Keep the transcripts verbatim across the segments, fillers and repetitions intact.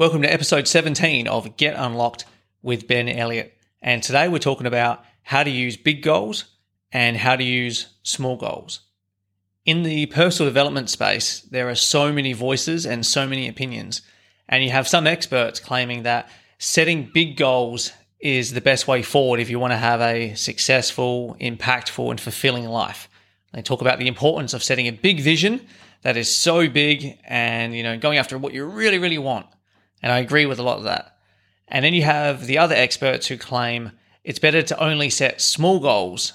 Welcome to episode seventeen of Get Unlocked with Ben Elliott. And today we're talking about how to use big goals and how to use small goals. In the personal development space, there are so many voices and so many opinions. And you have some experts claiming that setting big goals is the best way forward if you want to have a successful, impactful, and fulfilling life. They talk about the importance of setting a big vision that is so big and, you know, going after what you really, really want. And I agree with a lot of that. And then you have the other experts who claim it's better to only set small goals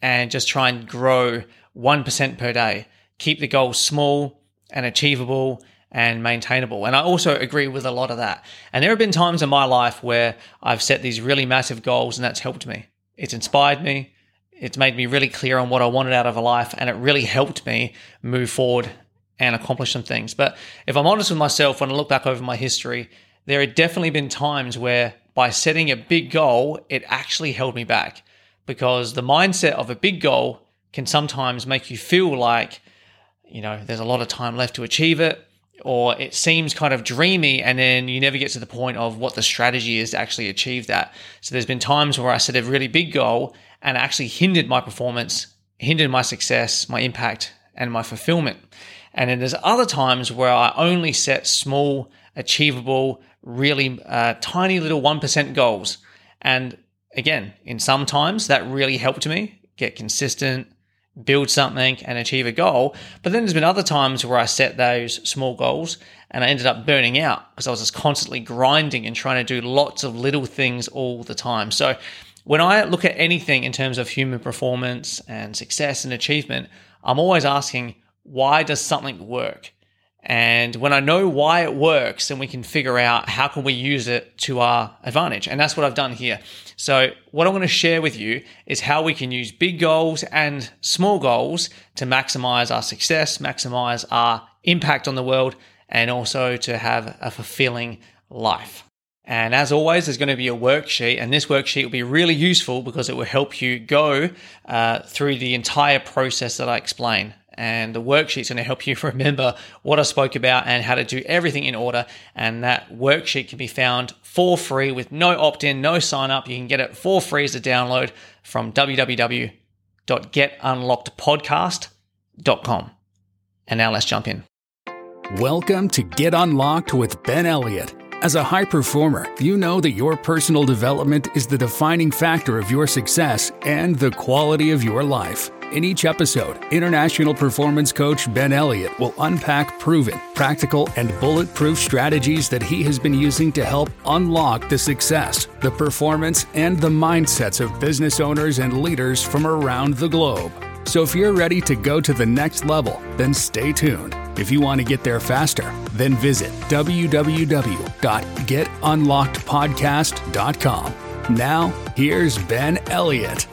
and just try and grow one percent per day. Keep the goals small and achievable and maintainable. And I also agree with a lot of that. And there have been times in my life where I've set these really massive goals and that's helped me. It's inspired me. It's made me really clear on what I wanted out of a life, and it really helped me move forward and accomplish some things. But if I'm honest with myself, when I look back over my history, there have definitely been times where by setting a big goal, it actually held me back, because the mindset of a big goal can sometimes make you feel like, you know, there's a lot of time left to achieve it, or it seems kind of dreamy, and then you never get to the point of what the strategy is to actually achieve that. So there's been times where I set a really big goal and it actually hindered my performance, hindered my success, my impact, and my fulfillment. And then there's other times where I only set small, achievable, really uh, tiny little one percent goals. And again, in some times that really helped me get consistent, build something and achieve a goal. But then there's been other times where I set those small goals and I ended up burning out because I was just constantly grinding and trying to do lots of little things all the time. So when I look at anything in terms of human performance and success and achievement, I'm always asking, why does something work? And when I know why it works, then we can figure out how can we use it to our advantage. And that's what I've done here. So what I'm going to share with you is how we can use big goals and small goals to maximize our success, maximize our impact on the world, and also to have a fulfilling life. And as always, there's going to be a worksheet, and this worksheet will be really useful because it will help you go uh, through the entire process that I explain. And the worksheet's going to help you remember what I spoke about and how to do everything in order. And that worksheet can be found for free with no opt-in, no sign-up. You can get it for free as a download from w w w dot get unlocked podcast dot com. And now let's jump in. Welcome to Get Unlocked with Ben Elliott. As a high performer, you know that your personal development is the defining factor of your success and the quality of your life. In each episode, international performance coach Ben Elliott will unpack proven, practical, and bulletproof strategies that he has been using to help unlock the success, the performance, and the mindsets of business owners and leaders from around the globe. So if you're ready to go to the next level, then stay tuned. If you want to get there faster, then visit w w w dot get unlocked podcast dot com. Now, here's Ben Elliott.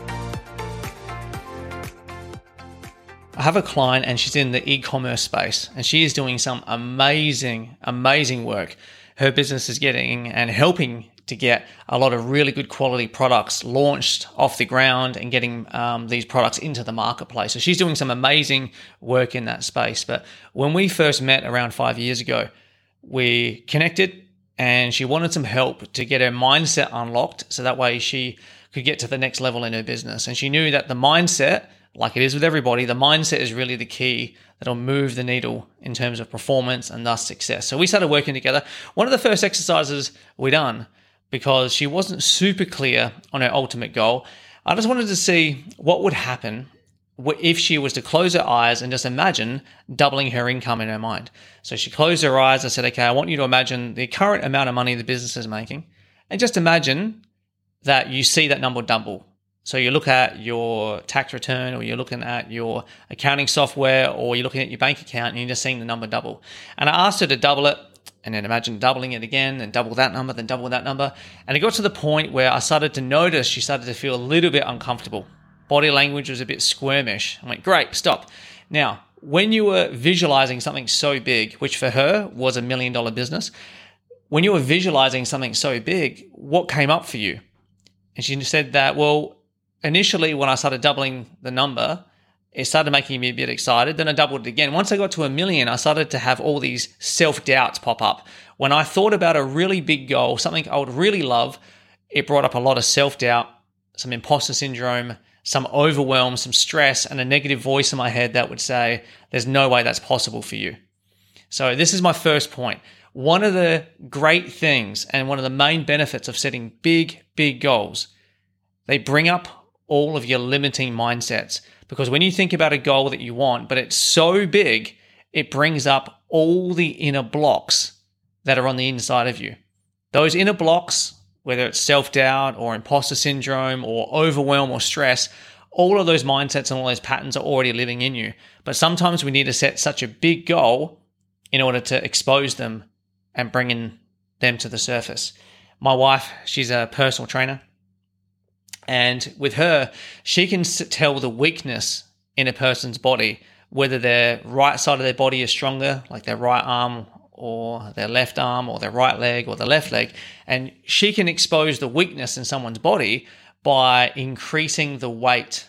I have a client and she's in the e-commerce space, and she is doing some amazing, amazing work. Her business is getting and helping to get a lot of really good quality products launched off the ground and getting um, these products into the marketplace. So she's doing some amazing work in that space. But when we first met around five years ago, we connected and she wanted some help to get her mindset unlocked so that way she could get to the next level in her business. And she knew that the mindset, like it is with everybody, the mindset is really the key that'll move the needle in terms of performance and thus success. So we started working together. One of the first exercises we done, because she wasn't super clear on her ultimate goal, I just wanted to see what would happen if she was to close her eyes and just imagine doubling her income in her mind. So she closed her eyes. I said, okay, I want you to imagine the current amount of money the business is making, and just imagine that you see that number double. So you look at your tax return, or you're looking at your accounting software, or you're looking at your bank account and you're just seeing the number double. And I asked her to double it, and then imagine doubling it again, and double that number, then double that number. And it got to the point where I started to notice she started to feel a little bit uncomfortable. Body language was a bit squirmish. I went, great, stop. Now, when you were visualizing something so big, which for her was a million dollar business, when you were visualizing something so big, what came up for you? And she said that, well, initially, when I started doubling the number, it started making me a bit excited. Then I doubled it again. Once I got to a million, I started to have all these self-doubts pop up. When I thought about a really big goal, something I would really love, it brought up a lot of self-doubt, some imposter syndrome, some overwhelm, some stress, and a negative voice in my head that would say, there's no way that's possible for you. So this is my first point. One of the great things and one of the main benefits of setting big, big goals, they bring up all of your limiting mindsets. Because when you think about a goal that you want, but it's so big, it brings up all the inner blocks that are on the inside of you. Those inner blocks, whether it's self-doubt or imposter syndrome or overwhelm or stress, all of those mindsets and all those patterns are already living in you. But sometimes we need to set such a big goal in order to expose them and bring in them to the surface. My wife, she's a personal trainer. And with her, she can tell the weakness in a person's body, whether their right side of their body is stronger, like their right arm or their left arm or their right leg or their left leg. And she can expose the weakness in someone's body by increasing the weight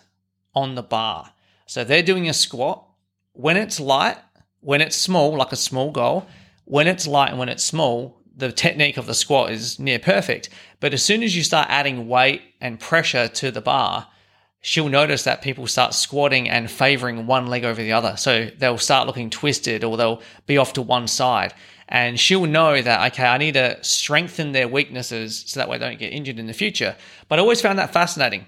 on the bar. So they're doing a squat. When it's light, when it's small, like a small goal, when it's light and when it's small, the technique of the squat is near perfect. But as soon as you start adding weight and pressure to the bar, she'll notice that people start squatting and favoring one leg over the other. So they'll start looking twisted or they'll be off to one side. And she'll know that, okay, I need to strengthen their weaknesses so that way they don't get injured in the future. But I always found that fascinating.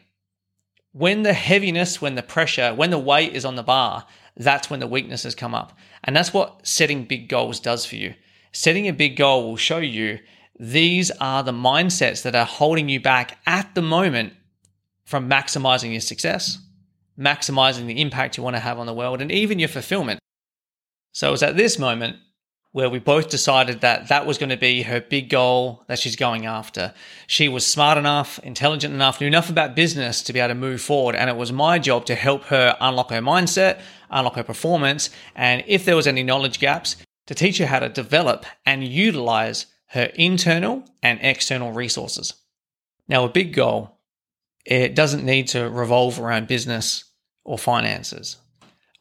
When the heaviness, when the pressure, when the weight is on the bar, that's when the weaknesses come up. And that's what setting big goals does for you. Setting a big goal will show you these are the mindsets that are holding you back at the moment from maximizing your success, maximizing the impact you want to have on the world, and even your fulfillment. So it was at this moment where we both decided that that was going to be her big goal that she's going after. She was smart enough, intelligent enough, knew enough about business to be able to move forward. And it was my job to help her unlock her mindset, unlock her performance. And if there was any knowledge gaps, to teach her how to develop and utilize her internal and external resources. Now, a big goal, it doesn't need to revolve around business or finances.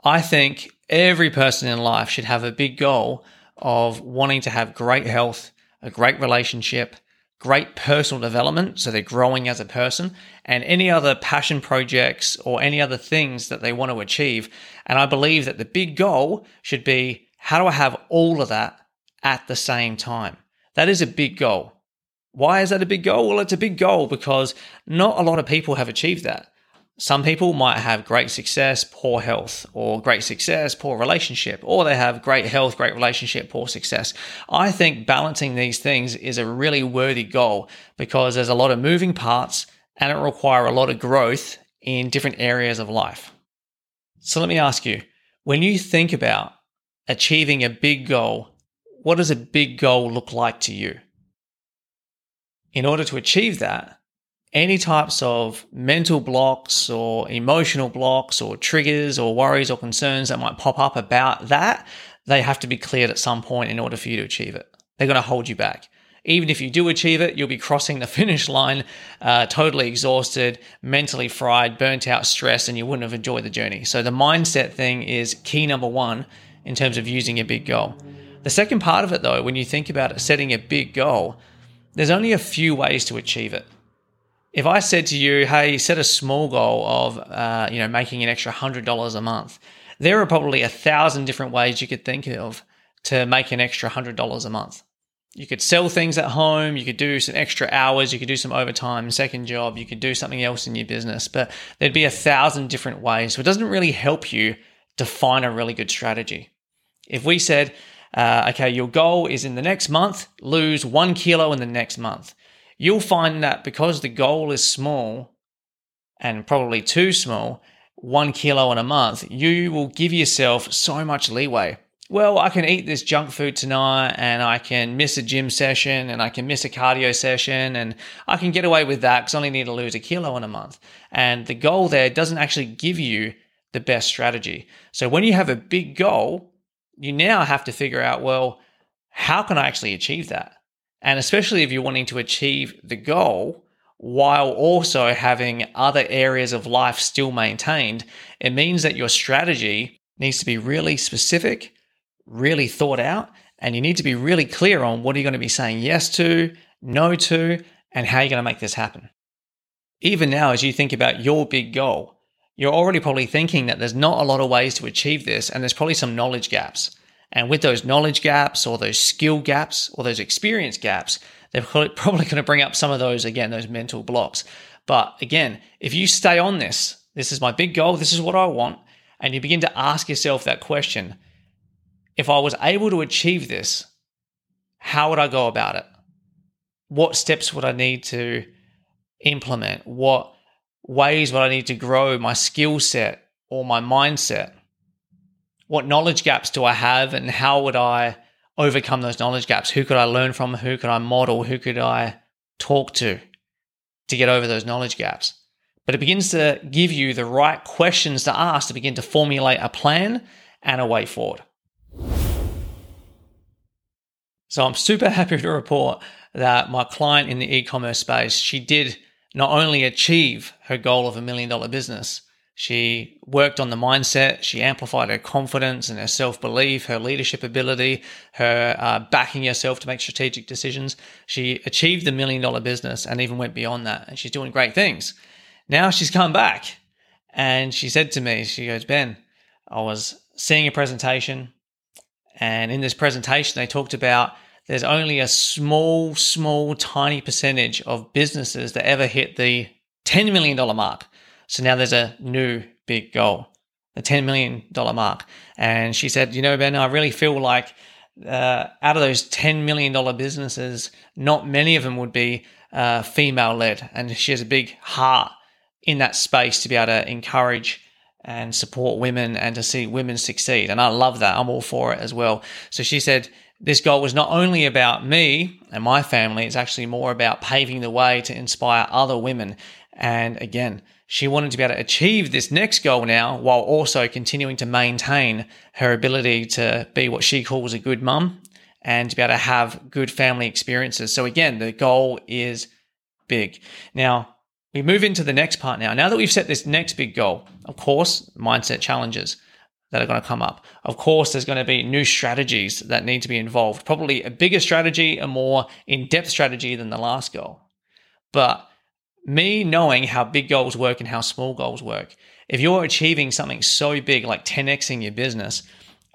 I think every person in life should have a big goal of wanting to have great health, a great relationship, great personal development, so they're growing as a person, and any other passion projects or any other things that they want to achieve. And I believe that the big goal should be, how do I have all of that at the same time? That is a big goal. Why is that a big goal? Well, it's a big goal because not a lot of people have achieved that. Some people might have great success, poor health, or great success, poor relationship, or they have great health, great relationship, poor success. I think balancing these things is a really worthy goal because there's a lot of moving parts and it requires a lot of growth in different areas of life. So let me ask you, when you think about achieving a big goal, what does a big goal look like to you? In order to achieve that, any types of mental blocks or emotional blocks or triggers or worries or concerns that might pop up about that, they have to be cleared at some point in order for you to achieve it. They're going to hold you back. Even if you do achieve it, you'll be crossing the finish line, uh, totally exhausted, mentally fried, burnt out, stressed, and you wouldn't have enjoyed the journey. So the mindset thing is key number one in terms of using a big goal. The second part of it though, when you think about it, setting a big goal, there's only a few ways to achieve it. If I said to you, hey, set a small goal of uh, you know, making an extra one hundred dollars a month, there are probably a thousand different ways you could think of to make an extra one hundred dollars a month. You could sell things at home, you could do some extra hours, you could do some overtime, second job, you could do something else in your business, but there'd be a thousand different ways. So it doesn't really help you define a really good strategy. If we said, uh, okay, your goal is in the next month, lose one kilo in the next month. You'll find that because the goal is small and probably too small, one kilo in a month, you will give yourself so much leeway. Well, I can eat this junk food tonight and I can miss a gym session and I can miss a cardio session and I can get away with that because I only need to lose a kilo in a month. And the goal there doesn't actually give you the best strategy. So when you have a big goal, you now have to figure out, well, how can I actually achieve that? And especially if you're wanting to achieve the goal while also having other areas of life still maintained, it means that your strategy needs to be really specific, really thought out, and you need to be really clear on what are you going to be saying yes to, no to, and how you're going to make this happen. Even now, as you think about your big goal, you're already probably thinking that there's not a lot of ways to achieve this, and there's probably some knowledge gaps. And with those knowledge gaps or those skill gaps or those experience gaps, they're probably going to bring up some of those, again, those mental blocks. But again, if you stay on this, this is my big goal, this is what I want, and you begin to ask yourself that question, if I was able to achieve this, how would I go about it? What steps would I need to implement? What ways would I need to grow my skill set or my mindset? What knowledge gaps do I have, and how would I overcome those knowledge gaps? Who could I learn from? Who could I model? Who could I talk to to get over those knowledge gaps? But it begins to give you the right questions to ask to begin to formulate a plan and a way forward. So I'm super happy to report that my client in the e-commerce space, she did not only achieve her goal of a million dollar business, she worked on the mindset, she amplified her confidence and her self-belief, her leadership ability, her uh, backing herself to make strategic decisions. She achieved the million dollar business and even went beyond that. And she's doing great things. Now she's come back and she said to me, she goes, Ben, I was seeing a presentation, and in this presentation they talked about there's only a small, small, tiny percentage of businesses that ever hit the ten million dollars mark. So now there's a new big goal, the ten million dollars mark. And she said, you know, Ben, I really feel like uh, out of those ten million dollars businesses, not many of them would be uh, female-led. And she has a big heart in that space to be able to encourage and support women and to see women succeed. And I love that. I'm all for it as well. So she said, this goal was not only about me and my family, it's actually more about paving the way to inspire other women. And again, she wanted to be able to achieve this next goal now while also continuing to maintain her ability to be what she calls a good mum and to be able to have good family experiences. So again, the goal is big. Now, we move into the next part now. Now that we've set this next big goal, of course, mindset challenges that are going to come up. Of course, there's going to be new strategies that need to be involved, probably a bigger strategy, a more in-depth strategy than the last goal. But me knowing how big goals work and how small goals work, if you're achieving something so big like ten X-ing your business,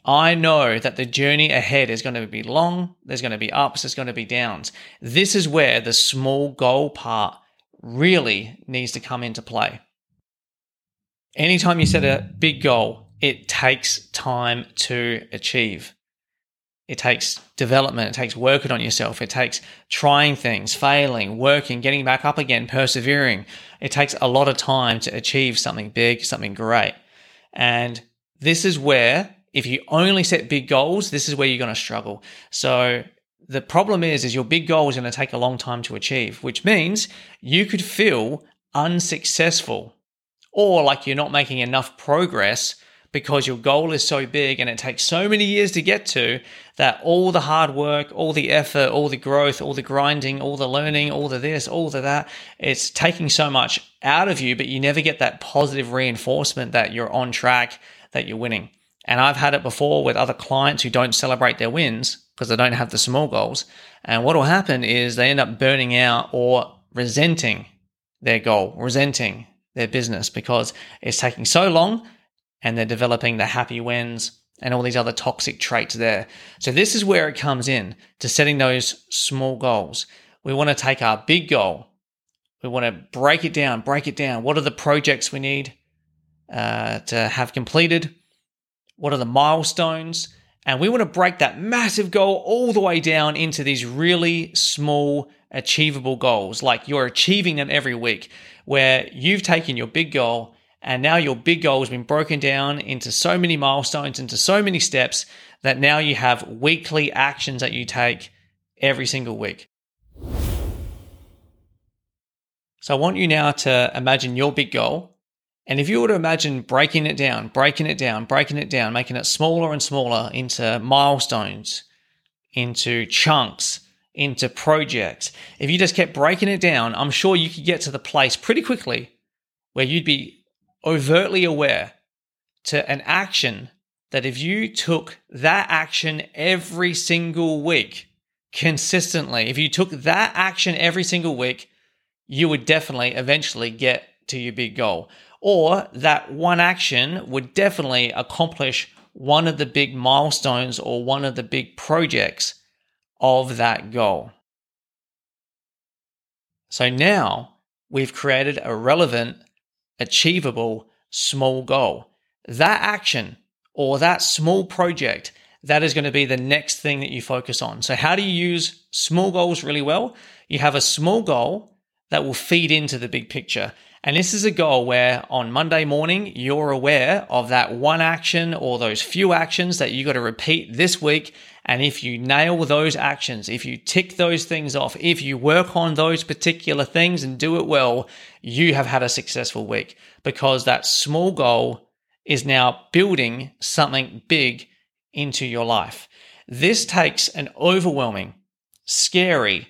I know that the journey ahead is going to be long, there's going to be ups, there's going to be downs. This is where the small goal part really needs to come into play. Anytime you set a big goal, it takes time to achieve. It takes development. It takes working on yourself. It takes trying things, failing, working, getting back up again, persevering. It takes a lot of time to achieve something big, something great. And this is where, if you only set big goals, this is where you're going to struggle. So the problem is, is your big goal is going to take a long time to achieve, which means you could feel unsuccessful or like you're not making enough progress because your goal is so big and it takes so many years to get to that all the hard work, all the effort, all the growth, all the grinding, all the learning, all the this, all the that, it's taking so much out of you, but you never get that positive reinforcement that you're on track, that you're winning. And I've had it before with other clients who don't celebrate their wins because they don't have the small goals. And what will happen is they end up burning out or resenting their goal, resenting their business because it's taking so long, and they're developing the happy wins and all these other toxic traits there. So this is where it comes in to setting those small goals. We want to take our big goal. We want to break it down, break it down. What are the projects we need uh, to have completed? What are the milestones? And we want to break that massive goal all the way down into these really small, achievable goals, like you're achieving them every week, where you've taken your big goal and now your big goal has been broken down into so many milestones, into so many steps, that now you have weekly actions that you take every single week. So I want you now to imagine your big goal. And if you were to imagine breaking it down, breaking it down, breaking it down, making it smaller and smaller into milestones, into chunks, into projects. If you just kept breaking it down, I'm sure you could get to the place pretty quickly where you'd be overtly aware to an action that if you took that action every single week consistently, if you took that action every single week, you would definitely eventually get to your big goal. Or that one action would definitely accomplish one of the big milestones or one of the big projects of that goal. So now we've created a relevant, achievable, small goal. That action or that small project, that is going to be the next thing that you focus on. So how do you use small goals really well? You have a small goal that will feed into the big picture. And this is a goal where on Monday morning, you're aware of that one action or those few actions that you got to repeat this week. And if you nail those actions, if you tick those things off, if you work on those particular things and do it well, you have had a successful week because that small goal is now building something big into your life. This takes an overwhelming, scary,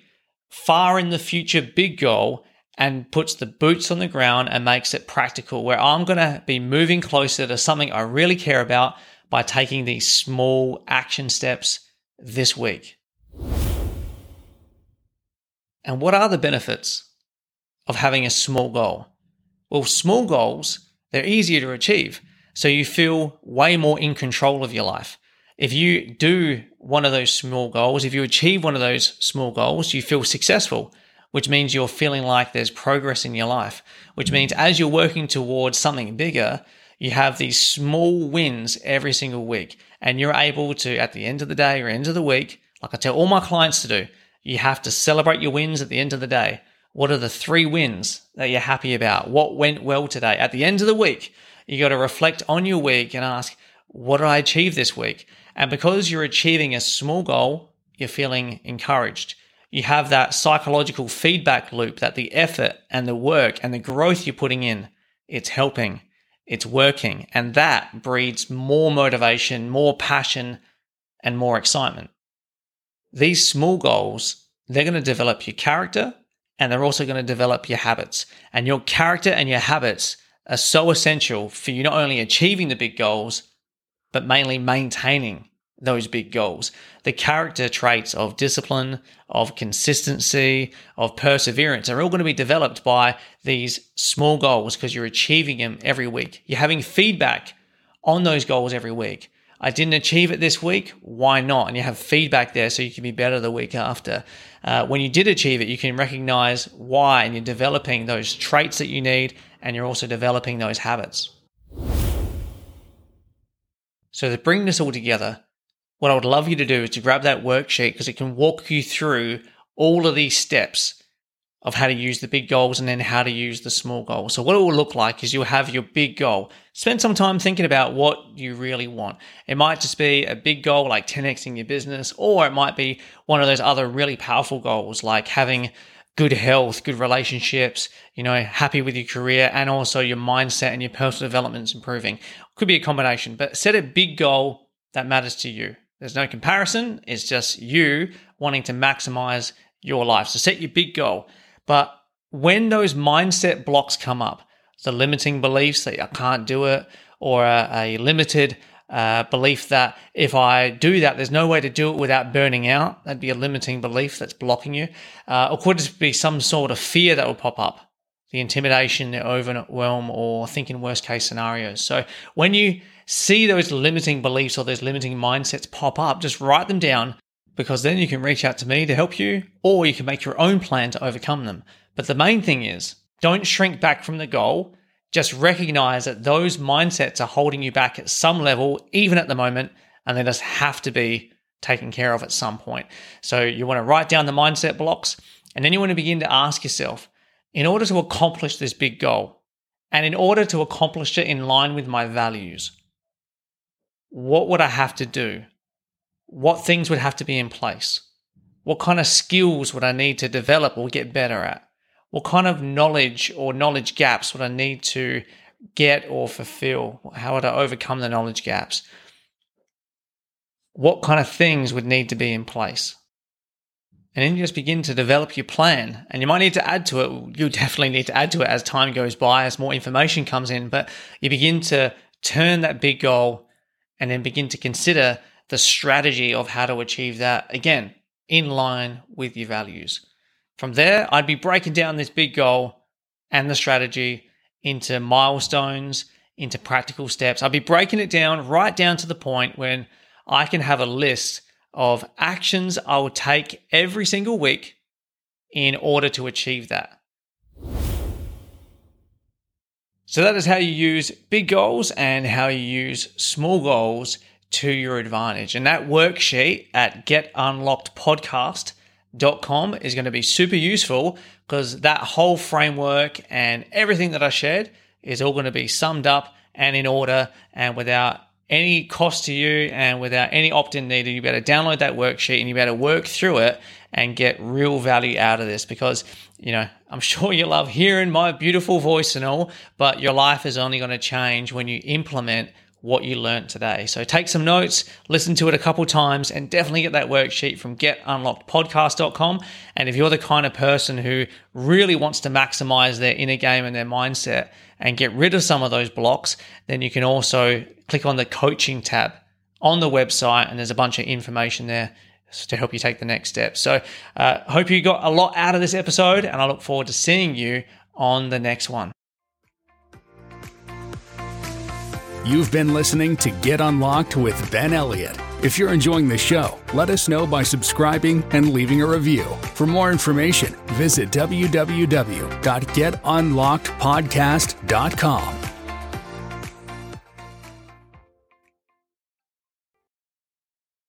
far in the future big goal and puts the boots on the ground and makes it practical, where I'm going to be moving closer to something I really care about by taking these small action steps this week. And what are the benefits of having a small goal? Well, small goals, they're easier to achieve, so you feel way more in control of your life. If you do one of those small goals, if you achieve one of those small goals, you feel successful, which means you're feeling like there's progress in your life, which means as you're working towards something bigger, you have these small wins every single week. And you're able to, at the end of the day or end of the week, like I tell all my clients to do, you have to celebrate your wins at the end of the day. What are the three wins that you're happy about? What went well today? At the end of the week, you got to reflect on your week and ask, what did I achieve this week? And because you're achieving a small goal, you're feeling encouraged. You have that psychological feedback loop that the effort and the work and the growth you're putting in, it's helping, it's working. And that breeds more motivation, more passion, and more excitement. These small goals, they're going to develop your character and they're also going to develop your habits. And your character and your habits are so essential for you not only achieving the big goals, but mainly maintaining those big goals. The character traits of discipline, of consistency, of perseverance are all going to be developed by these small goals because you're achieving them every week. You're having feedback on those goals every week. I didn't achieve it this week, why not? And you have feedback there so you can be better the week after. Uh, when you did achieve it, you can recognize why, and you're developing those traits that you need, and you're also developing those habits. So to bring this all together, what I would love you to do is to grab that worksheet because it can walk you through all of these steps of how to use the big goals and then how to use the small goals. So what it will look like is you'll have your big goal. Spend some time thinking about what you really want. It might just be a big goal like ten X-ing your business, or it might be one of those other really powerful goals like having good health, good relationships, you know, happy with your career, and also your mindset and your personal development's improving. Could be a combination, but set a big goal that matters to you. There's no comparison. It's just you wanting to maximize your life. So set your big goal. But when those mindset blocks come up, the limiting beliefs that I can't do it, or a, a limited uh, belief that if I do that, there's no way to do it without burning out, that'd be a limiting belief that's blocking you. Uh, or could it be some sort of fear that will pop up, the intimidation, the overwhelm, or thinking worst case scenarios. So when you see those limiting beliefs or those limiting mindsets pop up, just write them down, because then you can reach out to me to help you, or you can make your own plan to overcome them. But the main thing is, don't shrink back from the goal. Just recognize that those mindsets are holding you back at some level, even at the moment, and they just have to be taken care of at some point. So you want to write down the mindset blocks, and then you want to begin to ask yourself, in order to accomplish this big goal, and in order to accomplish it in line with my values, what would I have to do? What things would have to be in place? What kind of skills would I need to develop or get better at? What kind of knowledge or knowledge gaps would I need to get or fulfill? How would I overcome the knowledge gaps? What kind of things would need to be in place? And then you just begin to develop your plan. And you might need to add to it. You definitely need to add to it as time goes by, as more information comes in. But you begin to turn that big goal and then begin to consider the strategy of how to achieve that, again, in line with your values. From there, I'd be breaking down this big goal and the strategy into milestones, into practical steps. I'd be breaking it down right down to the point when I can have a list of actions I will take every single week in order to achieve that. So that is how you use big goals and how you use small goals to your advantage. And that worksheet at get unlocked podcast dot com is going to be super useful, because that whole framework and everything that I shared is all going to be summed up and in order and without any cost to you and without any opt-in needed. You better download that worksheet and you better work through it and get real value out of this, because, you know, I'm sure you love hearing my beautiful voice and all, but your life is only going to change when you implement what you learned today. So take some notes, listen to it a couple times, and definitely get that worksheet from get unlocked podcast dot com. And if you're the kind of person who really wants to maximize their inner game and their mindset and get rid of some of those blocks, then you can also click on the coaching tab on the website, and there's a bunch of information there to help you take the next step. So uh, hope you got a lot out of this episode, and I look forward to seeing you on the next one. You've been listening to Get Unlocked with Ben Elliott. If you're enjoying the show, let us know by subscribing and leaving a review. For more information, visit w w w dot get unlocked podcast dot com.